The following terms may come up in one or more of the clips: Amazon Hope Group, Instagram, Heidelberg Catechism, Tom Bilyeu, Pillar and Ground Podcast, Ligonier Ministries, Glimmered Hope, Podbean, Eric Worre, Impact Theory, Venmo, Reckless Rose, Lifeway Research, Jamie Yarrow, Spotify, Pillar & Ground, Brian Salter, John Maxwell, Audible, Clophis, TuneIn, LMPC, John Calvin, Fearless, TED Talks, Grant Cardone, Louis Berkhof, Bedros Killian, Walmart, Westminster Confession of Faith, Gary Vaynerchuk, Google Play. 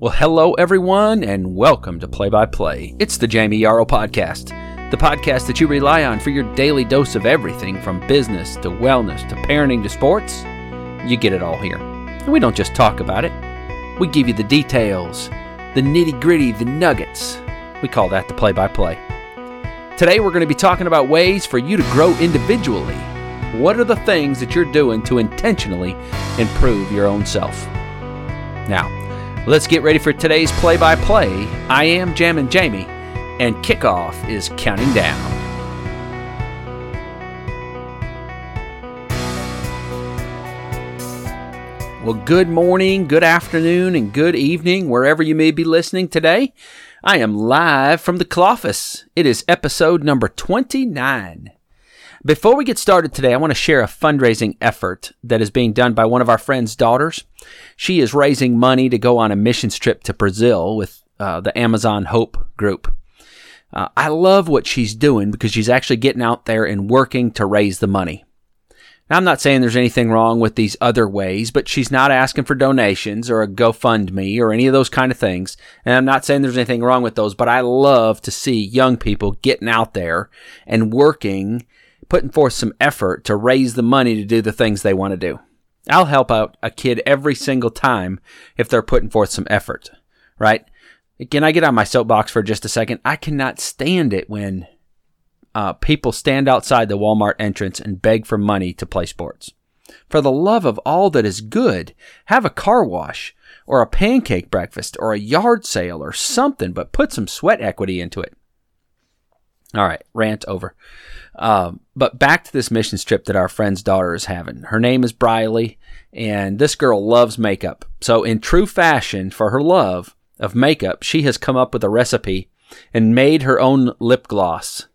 Well, hello everyone, and welcome to Play by Play. It's the Jamie Yarrow Podcast, the podcast that you rely on for your daily dose of everything from business to wellness to parenting to sports. You get it all here. And we don't just talk about it. We give you the details, the nitty-gritty, the nuggets. We call that the Play by Play. Today we're going to be talking about ways for you to grow individually. What are the things that you're doing to intentionally improve your own self? Now, let's get ready for today's play-by-play. I am Jammin' Jamie, and kickoff is counting down. Well, good morning, good afternoon, and good evening, wherever you may be listening today. I am live from the Clophis. It is episode number 29. Before we get started today, I want to share a fundraising effort that is being done by one of our friends' daughters. She is raising money to go on a missions trip to Brazil with the Amazon Hope Group. I love what she's doing because she's actually getting out there and working to raise the money. Now, I'm not saying there's anything wrong with these other ways, but she's not asking for donations or a GoFundMe or any of those kind of things. And I'm not saying there's anything wrong with those, but I love to see young people getting out there and working, putting forth some effort to raise the money to do the things they want to do. I'll help out a kid every single time if they're putting forth some effort, right? Can I get on my soapbox for just a second? I cannot stand it when people stand outside the Walmart entrance and beg for money to play sports. For the love of all that is good, have a car wash or a pancake breakfast or a yard sale or something, but put some sweat equity into it. All right, rant over. But back to this missions trip that our friend's daughter is having. Her name is Briley, and this girl loves makeup. So in true fashion for her love of makeup, she has come up with a recipe and made her own lip gloss.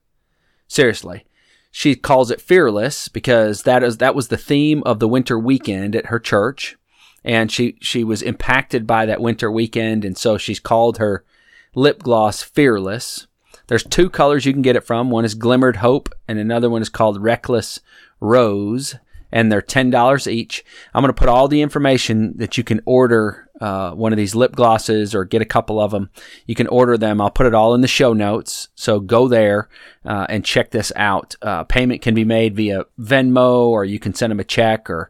Seriously. She calls it Fearless because that was the theme of the winter weekend at her church, and she was impacted by that winter weekend, and so she's called her lip gloss Fearless. There's two colors you can get it from. One is Glimmered Hope, and another one is called Reckless Rose, and they're $10 each. I'm going to put all the information that you can order one of these lip glosses or get a couple of them. You can order them. I'll put it all in the show notes, so go there and check this out. Payment can be made via Venmo, or you can send them a check, or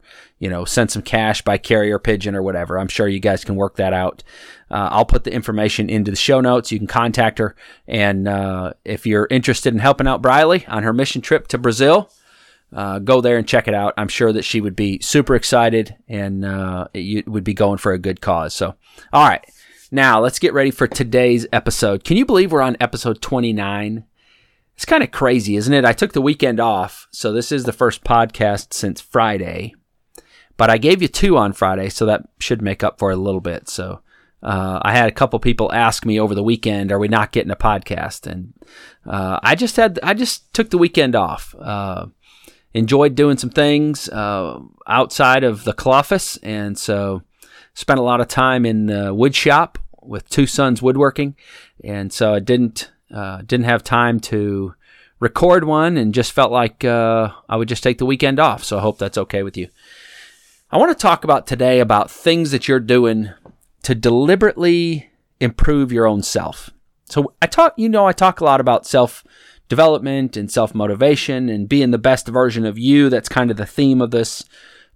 send some cash by carrier pigeon or whatever. I'm sure you guys can work that out. I'll put the information into the show notes. You can contact her. And if you're interested in helping out Briley on her mission trip to Brazil, go there and check it out. I'm sure that she would be super excited, and you would be going for a good cause. So, all right. Now, let's get ready for today's episode. Can you believe we're on episode 29? It's kind of crazy, isn't it? I took the weekend off, so this is the first podcast since Friday. But I gave you two on Friday, so that should make up for it a little bit. So I had a couple people ask me over the weekend, are we not getting a podcast? And I just took the weekend off. Enjoyed doing some things outside of the Clophis, and so spent a lot of time in the wood shop with Two Sons Woodworking. And so I didn't have time to record one, and just felt like I would just take the weekend off. So I hope that's okay with you. I want to talk about today about things that you're doing to deliberately improve your own self. So I talk a lot about self-development and self-motivation and being the best version of you. That's kind of the theme of this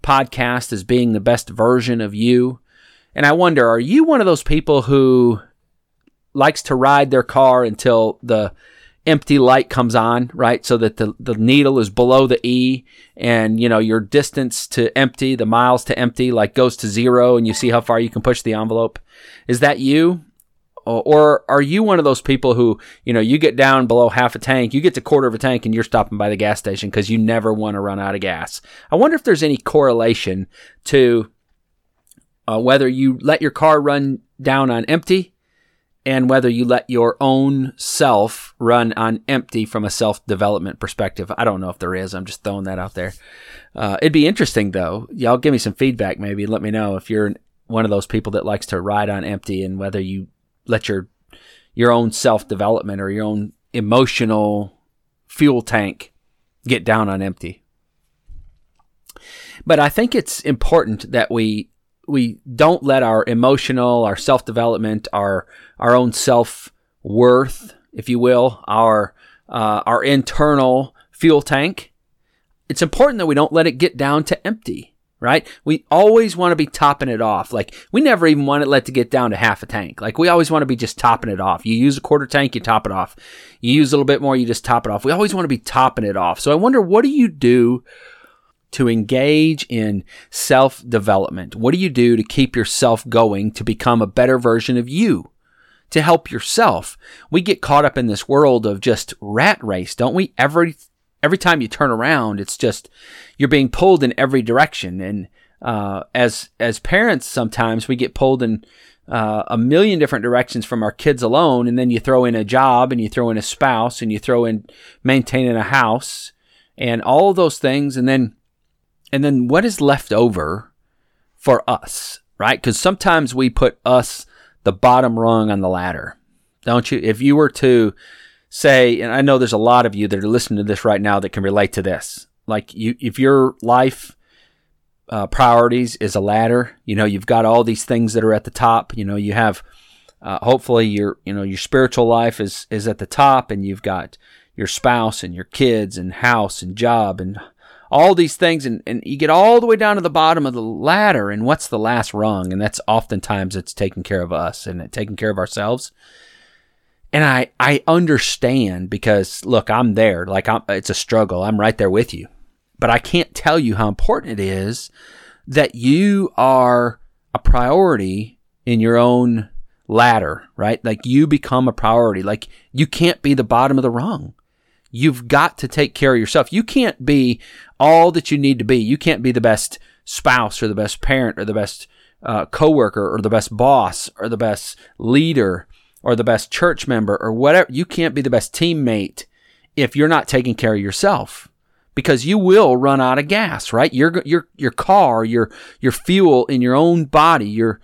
podcast, is being the best version of you. And I wonder, are you one of those people who likes to ride their car until the empty light comes on, right? So that the needle is below the E, and your distance to empty, the miles to empty, like goes to zero, and you see how far you can push the envelope. Is that you? Or are you one of those people who, you get down below half a tank, you get to quarter of a tank, and you're stopping by the gas station because you never want to run out of gas? I wonder if there's any correlation to whether you let your car run down on empty and whether you let your own self run on empty from a self-development perspective. I don't know if there is. I'm just throwing that out there. It'd be interesting, though. Y'all give me some feedback, maybe. Let me know if you're one of those people that likes to ride on empty, and whether you let your own self-development or your own emotional fuel tank get down on empty. But I think it's important that we we don't let our emotional, our self-development, our own self-worth, if you will, our internal fuel tank, it's important that we don't let it get down to empty, right? We always want to be topping it off. Like, we never even want to let it get down to half a tank. Like, we always want to be just topping it off. You use a quarter tank, you top it off. You use a little bit more, you just top it off. We always want to be topping it off. So I wonder, what do you do to engage in self-development? What do you do to keep yourself going, to become a better version of you, to help yourself? We get caught up in this world of just rat race, don't we? Every time you turn around, it's just, you're being pulled in every direction. And as parents, sometimes we get pulled in a million different directions from our kids alone. And then you throw in a job, and you throw in a spouse, and you throw in maintaining a house and all of those things. And then what is left over for us, right? Because sometimes we put us the bottom rung on the ladder, don't you? If you were to say, and I know there's a lot of you that are listening to this right now that can relate to this. Like, you, if your life priorities is a ladder, you know, you've got all these things that are at the top. You know, you have hopefully your spiritual life is at the top, and you've got your spouse and your kids and house and job and all these things, and you get all the way down to the bottom of the ladder, and what's the last rung? And that's oftentimes it's taking care of us and taking care of ourselves. And I understand, because look, I'm there. Like, it's a struggle. I'm right there with you. But I can't tell you how important it is that you are a priority in your own ladder, right? Like, you become a priority. Like, you can't be the bottom of the rung. You've got to take care of yourself. You can't be all that you need to be. You can't be the best spouse or the best parent or the best coworker or the best boss or the best leader or the best church member or whatever. You can't be the best teammate if you're not taking care of yourself, because you will run out of gas, right? Your car, your fuel in your own body, your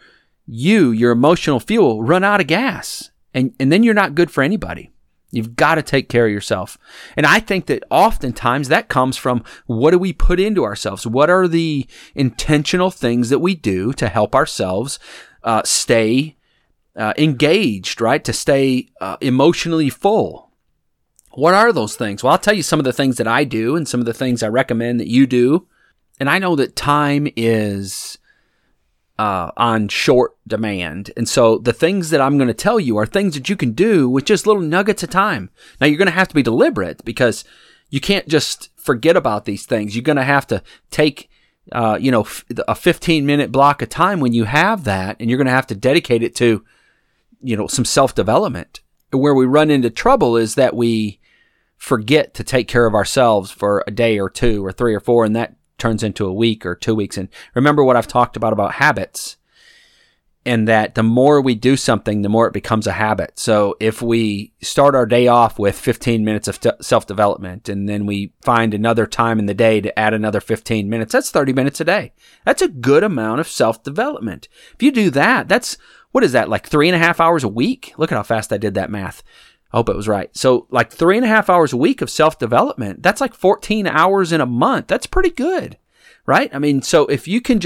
emotional fuel run out of gas, and then you're not good for anybody. You've got to take care of yourself. And I think that oftentimes that comes from, what do we put into ourselves? What are the intentional things that we do to help ourselves stay engaged, right? To stay emotionally full. What are those things? Well, I'll tell you some of the things that I do and some of the things I recommend that you do. And I know that time is on short demand. And so the things that I'm going to tell you are things that you can do with just little nuggets of time. Now, you're going to have to be deliberate, because you can't just forget about these things. You're going to have to take, a 15-minute block of time when you have that, and you're going to have to dedicate it to, some self-development. Where we run into trouble is that we forget to take care of ourselves for a day or two or three or four, and that turns into a week or 2 weeks. And remember what I've talked about habits, and that the more we do something, the more it becomes a habit. So if we start our day off with 15 minutes of self-development, and then we find another time in the day to add another 15 minutes, that's 30 minutes a day. That's a good amount of self-development. If you do that, that's, what is that, like 3.5 hours a week? Look at how fast I did that math. I hope it was right. So like 3.5 hours a week of self-development, that's like 14 hours in a month. That's pretty good, right? I mean, so if you can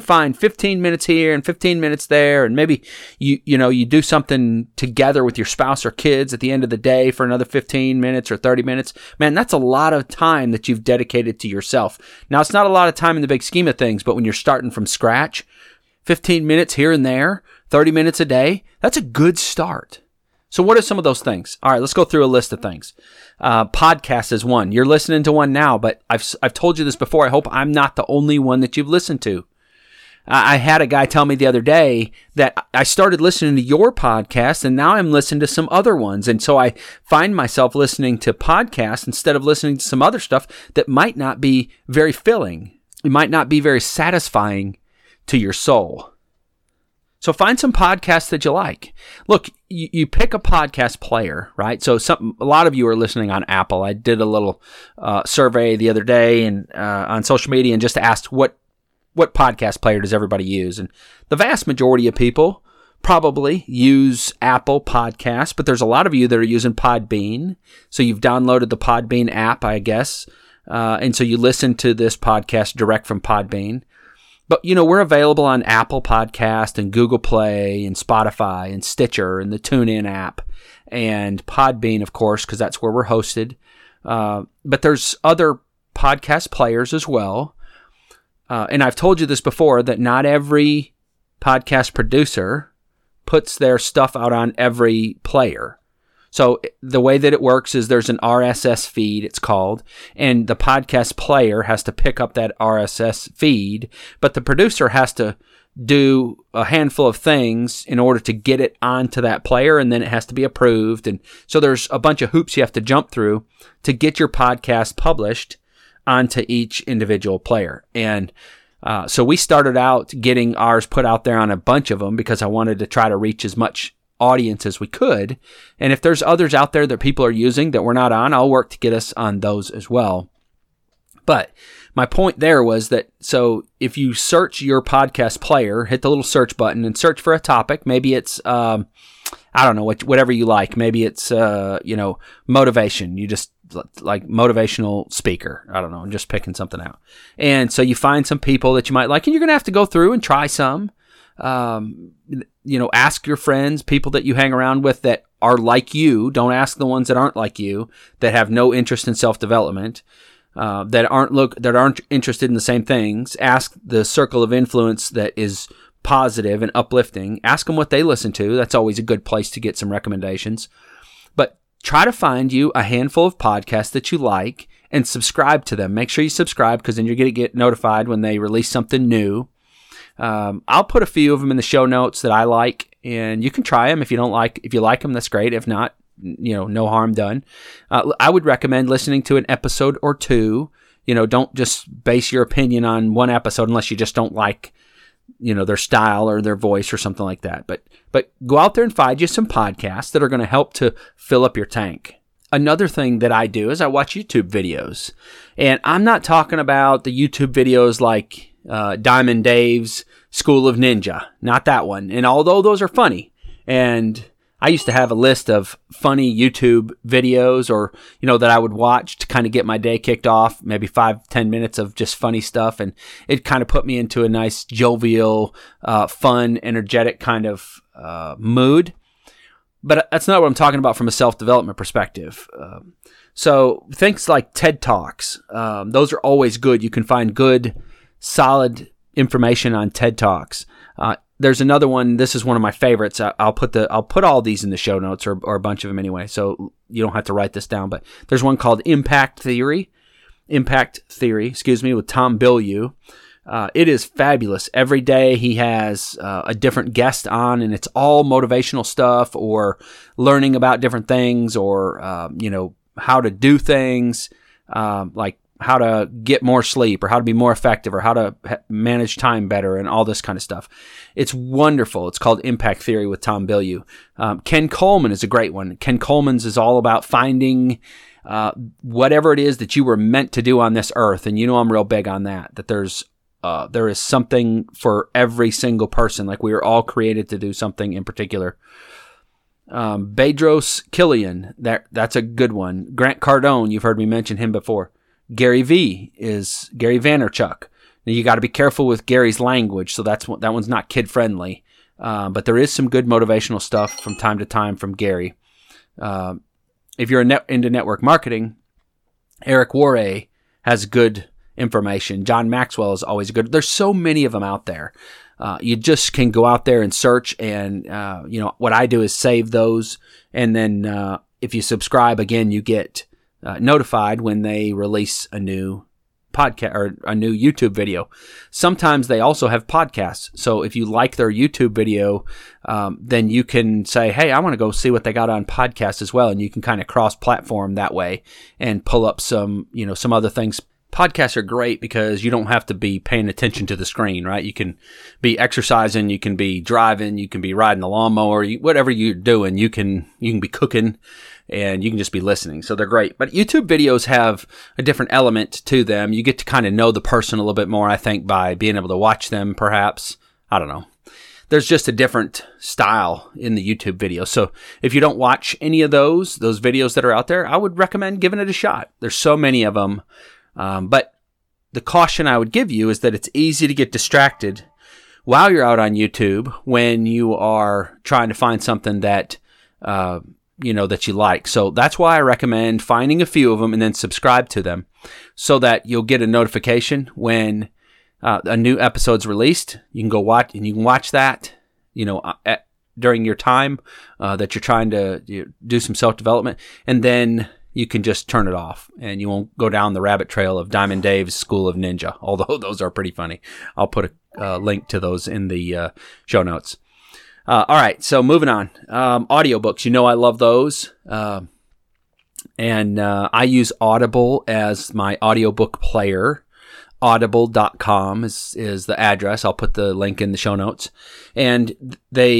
find 15 minutes here and 15 minutes there, and maybe you do something together with your spouse or kids at the end of the day for another 15 minutes or 30 minutes, man, that's a lot of time that you've dedicated to yourself. Now, it's not a lot of time in the big scheme of things, but when you're starting from scratch, 15 minutes here and there, 30 minutes a day, that's a good start. So what are some of those things? All right, let's go through a list of things. Podcast is one. You're listening to one now, but I've told you this before. I hope I'm not the only one that you've listened to. I had a guy tell me the other day that I started listening to your podcast, and now I'm listening to some other ones. And so I find myself listening to podcasts instead of listening to some other stuff that might not be very filling. It might not be very satisfying to your soul. So find some podcasts that you like. Look, you pick a podcast player, right? So a lot of you are listening on Apple. I did a little survey the other day and on social media, and just asked what podcast player does everybody use. And the vast majority of people probably use Apple Podcasts, but there's a lot of you that are using Podbean. So you've downloaded the Podbean app, I guess, and so you listen to this podcast direct from Podbean. But, you know, we're available on Apple Podcasts and Google Play and Spotify and Stitcher and the TuneIn app and Podbean, of course, because that's where we're hosted. But there's other podcast players as well. And I've told you this before, that not every podcast producer puts their stuff out on every player. So the way that it works is there's an RSS feed, it's called, and the podcast player has to pick up that RSS feed, but the producer has to do a handful of things in order to get it onto that player, and then it has to be approved. And so there's a bunch of hoops you have to jump through to get your podcast published onto each individual player. And so we started out getting ours put out there on a bunch of them because I wanted to try to reach as much audience as we could, and if there's others out there that people are using that we're not on, I'll work to get us on those as well. But my point there was that, so if you search your podcast player, hit the little search button and search for a topic. Maybe it's I don't know, whatever you like. Maybe it's motivation. You just like motivational speaker. I don't know, I'm just picking something out. And so you find some people that you might like, and you're gonna have to go through and try some. Ask your friends, people that you hang around with that are like you. Don't ask the ones that aren't like you, that have no interest in self-development, that aren't interested in the same things. Ask the circle of influence that is positive and uplifting. Ask them what they listen to. That's always a good place to get some recommendations. But try to find you a handful of podcasts that you like and subscribe to them. Make sure you subscribe, because then you're going to get notified when they release something new. I'll put a few of them in the show notes that I like, and you can try them. If you like them, that's great. If not, no harm done. I would recommend listening to an episode or two. Don't just base your opinion on one episode unless you just don't like, their style or their voice or something like that. But go out there and find you some podcasts that are going to help to fill up your tank. Another thing that I do is I watch YouTube videos, and I'm not talking about the YouTube videos like Diamond Dave's School of Ninja, not that one. And although those are funny, and I used to have a list of funny YouTube videos that I would watch to kind of get my day kicked off, maybe 5-10 minutes of just funny stuff. And it kind of put me into a nice jovial, fun, energetic kind of mood. But that's not what I'm talking about from a self-development perspective. So things like TED Talks, those are always good. You can find good, solid information on TED Talks. There's another one. This is one of my favorites. I'll put all these in the show notes, or a bunch of them anyway, so you don't have to write this down. But there's one called Impact Theory, with Tom Bilyeu. It is fabulous. Every day he has a different guest on, and it's all motivational stuff or learning about different things, or how to do things, like how to get more sleep, or how to be more effective, or how to manage time better, and all this kind of stuff. It's wonderful. It's called Impact Theory with Tom Bilyeu. Ken Coleman is a great one. Ken Coleman's is all about finding whatever it is that you were meant to do on this earth. And I'm real big on that there is something for every single person. Like, we are all created to do something in particular. Bedros Killian, that's a good one. Grant Cardone, you've heard me mention him before. Gary Vaynerchuk. Now, you got to be careful with Gary's language, so that one's not kid friendly. But there is some good motivational stuff from time to time from Gary. If you're into network marketing, Eric Worre has good information. John Maxwell is always good. There's so many of them out there. You just can go out there and search, and what I do is save those, and then if you subscribe, again, you get notified when they release a new podcast or a new YouTube video. Sometimes they also have podcasts. So if you like their YouTube video, then you can say, hey, I want to go see what they got on podcast as well. And you can kind of cross platform that way and pull up some, some other things. Podcasts are great because you don't have to be paying attention to the screen, right? You can be exercising, you can be driving, you can be riding the lawnmower, whatever you're doing, you can be cooking, and you can just be listening. So they're great. But YouTube videos have a different element to them. You get to kind of know the person a little bit more, I think, by being able to watch them, perhaps. I don't know. There's just a different style in the YouTube video. So if you don't watch any of those videos that are out there, I would recommend giving it a shot. There's so many of them. But the caution I would give you is that it's easy to get distracted while you're out on YouTube when you are trying to find something that, that you like. So that's why I recommend finding a few of them and then subscribe to them so that you'll get a notification when a new episode's released. You can go watch, and you can watch that, during your time that you're trying to do some self-development, and then you can just turn it off and you won't go down the rabbit trail of Diamond Dave's School of Ninja, although those are pretty funny. I'll put a link to those in the show notes. All right, so moving on. Audiobooks, I love those. And I use Audible as my audiobook player. Audible.com is the address. I'll put the link in the show notes. And they...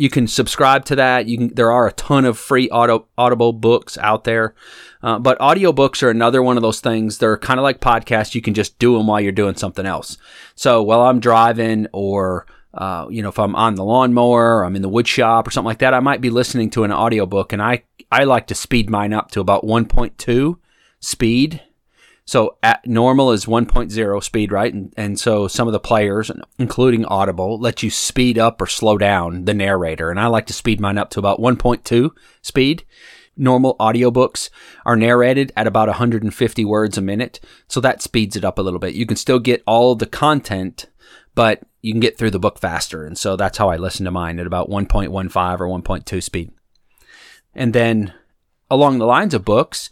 you can subscribe to that. There are a ton of free Audible books out there. But audiobooks are another one of those things. They're kind of like podcasts. You can just do them while you're doing something else. So while I'm driving or, if I'm on the lawnmower or I'm in the wood shop or something like that, I might be listening to an audiobook. And I like to speed mine up to about 1.2 speed. So at normal is 1.0 speed, right? And so some of the players, including Audible, let you speed up or slow down the narrator. And I like to speed mine up to about 1.2 speed. Normal audiobooks are narrated at about 150 words a minute. So that speeds it up a little bit. You can still get all of the content, but you can get through the book faster. And so that's how I listen to mine, at about 1.15 or 1.2 speed. And then along the lines of books...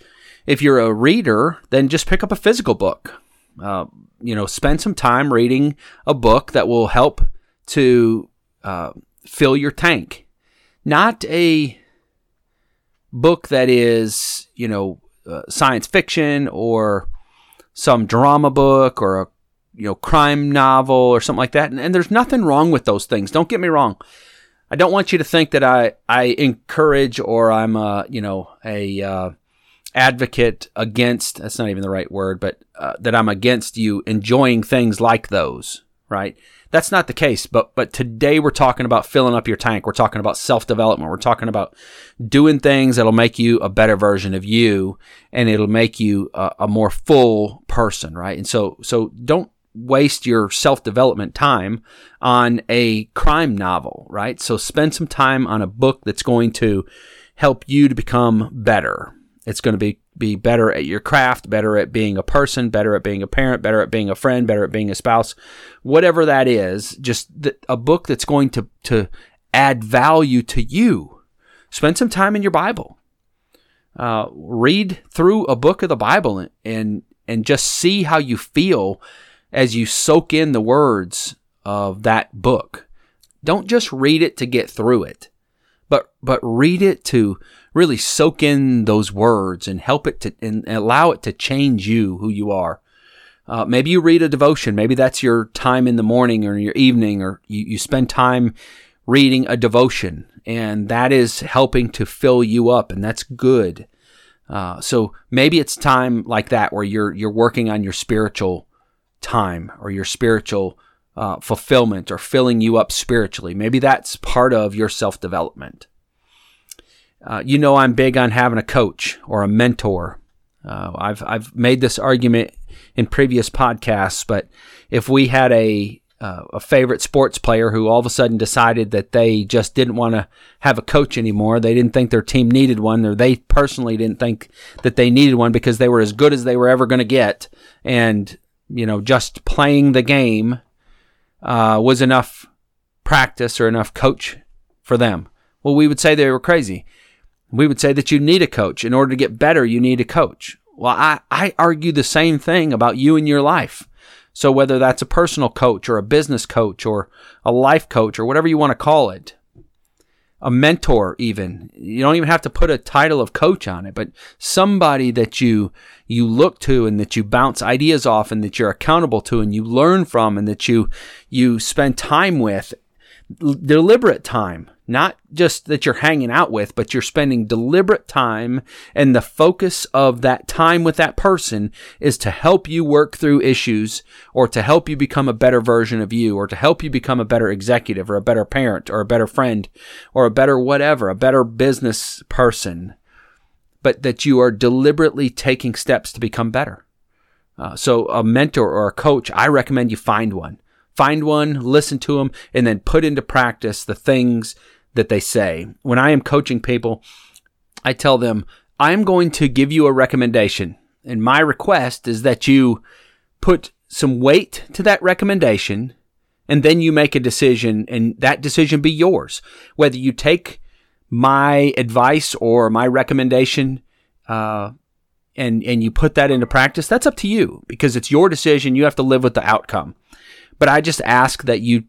if you're a reader, then just pick up a physical book. Spend some time reading a book that will help to fill your tank. Not a book that is, science fiction or some drama book or a crime novel or something like that. And there's nothing wrong with those things. Don't get me wrong. I don't want you to think that I encourage or I'm advocate against, that's not even the right word, but that I'm against you enjoying things like those, right? That's not the case, but today we're talking about filling up your tank. We're talking about self-development. We're talking about doing things that'll make you a better version of you, and it'll make you a more full person, right? And so don't waste your self-development time on a crime novel, right? So spend some time on a book that's going to help you to become better. It's going to be better at your craft, better at being a person, better at being a parent, better at being a friend, better at being a spouse, whatever that is, just a book that's going to add value to you. Spend some time in your Bible. Read through a book of the Bible and just see how you feel as you soak in the words of that book. Don't just read it to get through it, but read it to really soak in those words and help it to, and allow it to change you, who you are. Maybe you read a devotion. Maybe that's your time in the morning or your evening, or you spend time reading a devotion, and that is helping to fill you up, and that's good. So maybe it's time like that where you're working on your spiritual time or your spiritual fulfillment or filling you up spiritually. Maybe that's part of your self-development. I'm big on having a coach or a mentor. I've made this argument in previous podcasts, but if we had a favorite sports player who all of a sudden decided that they just didn't want to have a coach anymore, they didn't think their team needed one, or they personally didn't think that they needed one because they were as good as they were ever going to get, and just playing the game was enough practice or enough coach for them. Well, we would say they were crazy. We would say that you need a coach. In order to get better, you need a coach. Well, I argue the same thing about you and your life. So whether that's a personal coach or a business coach or a life coach or whatever you want to call it, a mentor even, you don't even have to put a title of coach on it, but somebody that you look to and that you bounce ideas off and that you're accountable to and you learn from and that you spend time with, deliberate time. Not just that you're hanging out with, but you're spending deliberate time, and the focus of that time with that person is to help you work through issues or to help you become a better version of you or to help you become a better executive or a better parent or a better friend or a better whatever, a better business person, but that you are deliberately taking steps to become better. So a mentor or a coach, I recommend you find one. Find one, listen to them, and then put into practice the things that they say. When I am coaching people, I tell them, I'm going to give you a recommendation. And my request is that you put some weight to that recommendation, and then you make a decision, and that decision be yours. Whether you take my advice or my recommendation and you put that into practice, that's up to you, because it's your decision. You have to live with the outcome. But I just ask that you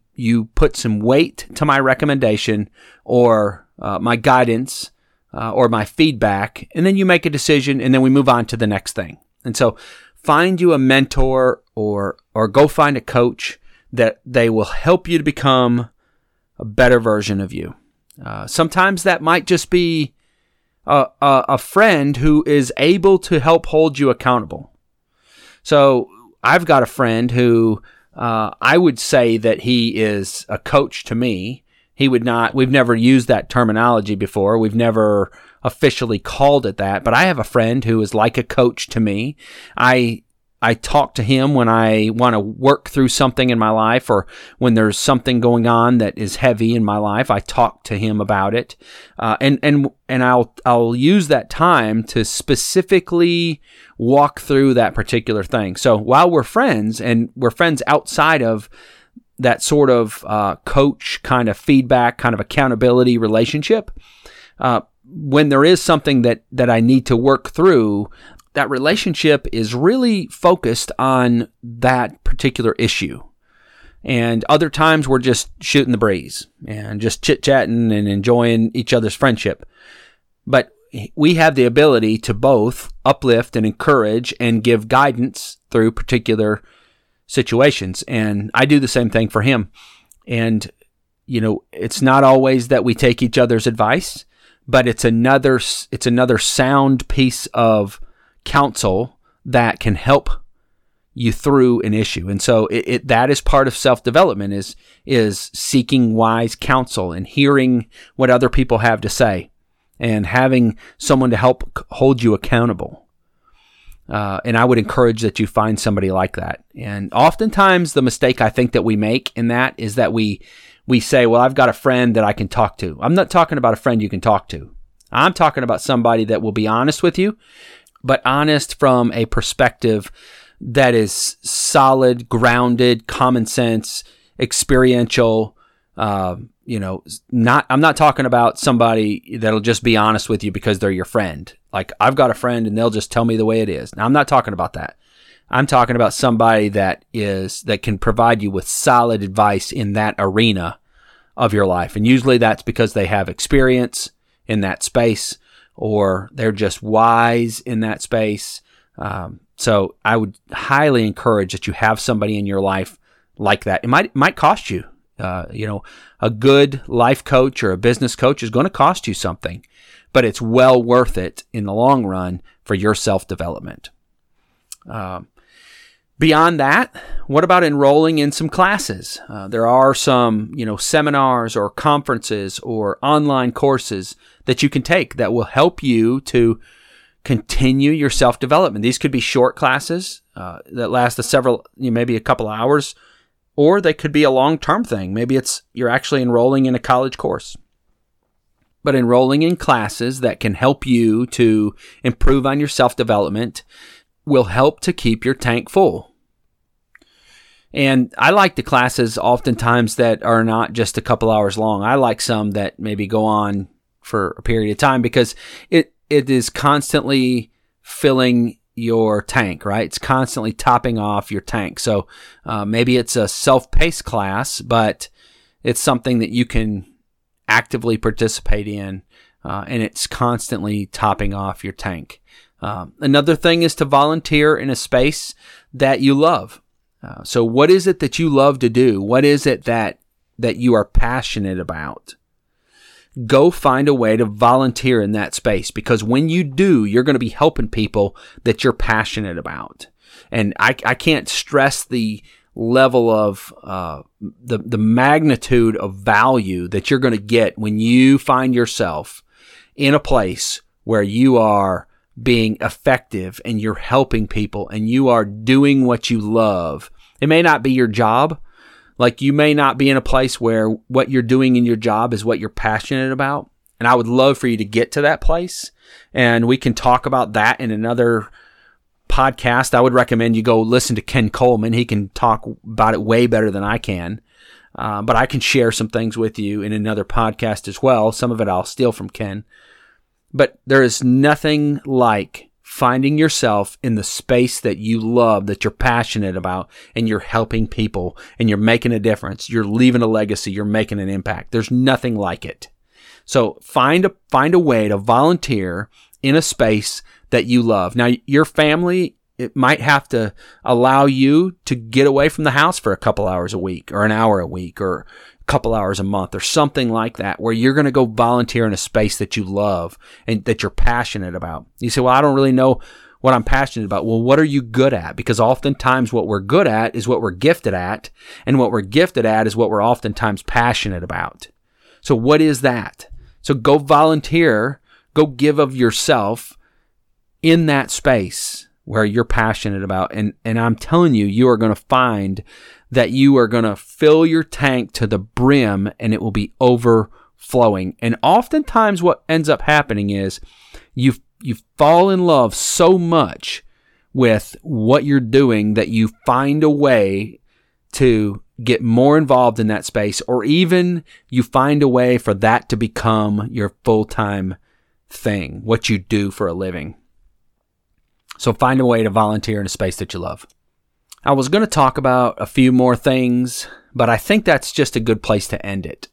put some weight to my recommendation or my guidance or my feedback, and then you make a decision, and then we move on to the next thing. And so find you a mentor or go find a coach that they will help you to become a better version of you. Sometimes that might just be a friend who is able to help hold you accountable. So I've got a friend who I would say that he is a coach to me. He would not, we've never used that terminology before. We've never officially called it that, but I have a friend who is like a coach to me. I talk to him when I want to work through something in my life, or when there's something going on that is heavy in my life. I talk to him about it, and I'll use that time to specifically walk through that particular thing. So while we're friends, and we're friends outside of that sort of coach kind of feedback, kind of accountability relationship, when there is something that I need to work through, that relationship is really focused on that particular issue. And other times we're just shooting the breeze and just chit-chatting and enjoying each other's friendship. But we have the ability to both uplift and encourage and give guidance through particular situations. And I do the same thing for him. And, you know, it's not always that we take each other's advice, but it's another sound piece of counsel that can help you through an issue. And so that is part of self-development, is seeking wise counsel and hearing what other people have to say and having someone to help hold you accountable. And I would encourage that you find somebody like that. And oftentimes the mistake I think that we make in that is that we say, well, I've got a friend that I can talk to. I'm not talking about a friend you can talk to. I'm talking about somebody that will be honest with you, but honest from a perspective that is solid, grounded, common sense, experiential. I'm not talking about somebody that'll just be honest with you because they're your friend. Like, I've got a friend and they'll just tell me the way it is. Now, I'm not talking about that. I'm talking about somebody that can provide you with solid advice in that arena of your life. And usually that's because they have experience in that space, or they're just wise in that space. So I would highly encourage that you have somebody in your life like that. It might cost you. A good life coach or a business coach is going to cost you something, but it's well worth it in the long run for your self-development. Beyond that, what about enrolling in some classes? There are some, seminars or conferences or online courses that you can take that will help you to continue your self-development. These could be short classes that last maybe a couple of hours, or they could be a long-term thing. Maybe you're actually enrolling in a college course. But enrolling in classes that can help you to improve on your self-development will help to keep your tank full. And I like the classes oftentimes that are not just a couple hours long. I like some that maybe go on for a period of time, because it is constantly filling your tank, right? It's constantly topping off your tank. So maybe it's a self-paced class, but it's something that you can actively participate in, and it's constantly topping off your tank. Another thing is to volunteer in a space that you love. So what is it that you love to do? What is it that you are passionate about? Go find a way to volunteer in that space, because when you do, you're going to be helping people that you're passionate about. And I can't stress the level of the magnitude of value that you're going to get when you find yourself in a place where you are being effective and you're helping people and you are doing what you love. It may not be your job. Like, you may not be in a place where what you're doing in your job is what you're passionate about. And I would love for you to get to that place. And we can talk about that in another podcast. I would recommend you go listen to Ken Coleman. He can talk about it way better than I can. But I can share some things with you in another podcast as well. Some of it I'll steal from Ken. But there is nothing like finding yourself in the space that you love, that you're passionate about, and you're helping people, and you're making a difference. You're leaving a legacy. You're making an impact. There's nothing like it. So find a way to volunteer in a space that you love. Now, your family, it might have to allow you to get away from the house for a couple hours a week, or an hour a week, or a couple hours a month, or something like that, where you're going to go volunteer in a space that you love and that you're passionate about. You say, well, I don't really know what I'm passionate about. Well, what are you good at? Because oftentimes what we're good at is what we're gifted at, and what we're gifted at is what we're oftentimes passionate about. So what is that? So go volunteer, go give of yourself in that space where you're passionate about. And I'm telling you, you are going to find that you are going to fill your tank to the brim, and it will be overflowing. And oftentimes what ends up happening is you fall in love so much with what you're doing that you find a way to get more involved in that space, or even you find a way for that to become your full-time thing, what you do for a living. So find a way to volunteer in a space that you love. I was going to talk about a few more things, but I think that's just a good place to end it.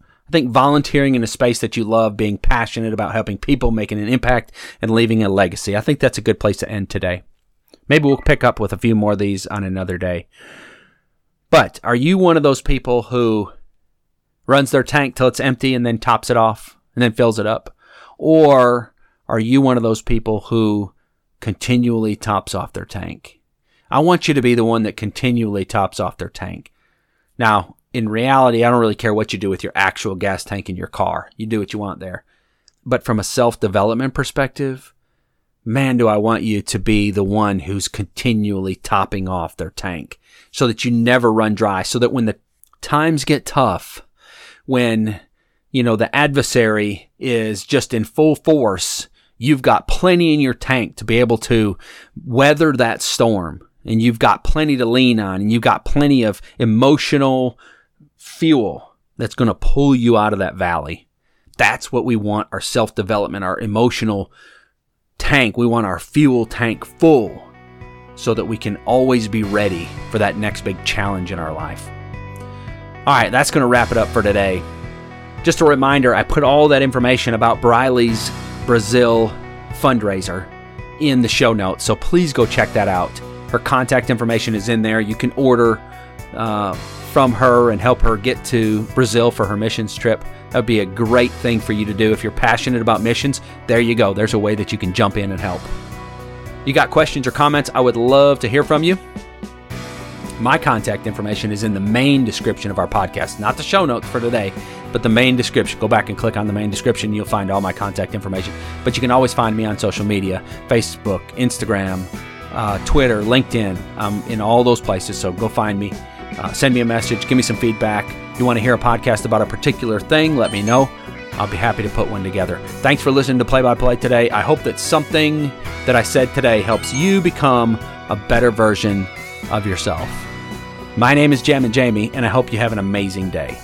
I think volunteering in a space that you love, being passionate about helping people, making an impact, and leaving a legacy. I think that's a good place to end today. Maybe we'll pick up with a few more of these on another day. But are you one of those people who runs their tank till it's empty and then tops it off and then fills it up? Or are you one of those people who continually tops off their tank? I want you to be the one that continually tops off their tank. Now, in reality, I don't really care what you do with your actual gas tank in your car. You do what you want there. But from a self-development perspective, man, do I want you to be the one who's continually topping off their tank so that you never run dry, so that when the times get tough, when, you know, the adversary is just in full force, you've got plenty in your tank to be able to weather that storm, and you've got plenty to lean on, and you've got plenty of emotional fuel that's going to pull you out of that valley. That's what we want, our self-development, our emotional tank. We want our fuel tank full so that we can always be ready for that next big challenge in our life. All right, that's going to wrap it up for today. Just a reminder, I put all that information about Briley's Brazil fundraiser in the show notes, so please go check that out. Her contact information is in there. You can order from her and help her get to Brazil for her missions trip. That would be a great thing for you to do if you're passionate about missions. There you go. There's a way that you can jump in and help. You got questions or comments? I would love to hear from you. My contact information is in the main description of our podcast, not the show notes for today, but the main description. Go back and click on the main description. You'll find all my contact information. But you can always find me on social media, Facebook, Instagram, Twitter, LinkedIn. I'm in all those places, so go find me. Send me a message. Give me some feedback. If you want to hear a podcast about a particular thing, let me know. I'll be happy to put one together. Thanks for listening to Play by Play today. I hope that something that I said today helps you become a better version of yourself. My name is Jam and Jamie, and I hope you have an amazing day.